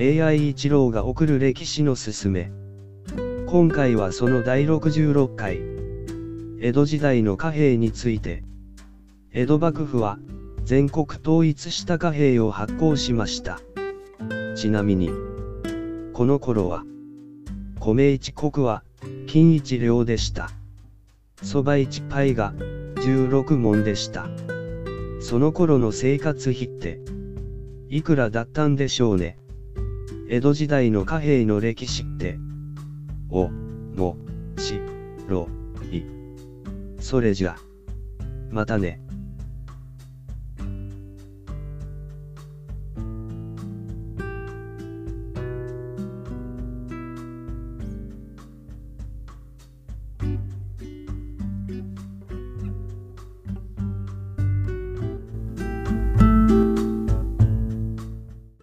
AI 一郎が送る歴史のすすめ。今回はその第66回、江戸時代の貨幣について。江戸幕府は全国統一した貨幣を発行しました。ちなみに、この頃は、米一石は金一両でした。蕎麦一杯が16文でした。その頃の生活費って、いくらだったんでしょうね。江戸時代の貨幣の歴史って、お、も、し、ろ、い。それじゃ、またね。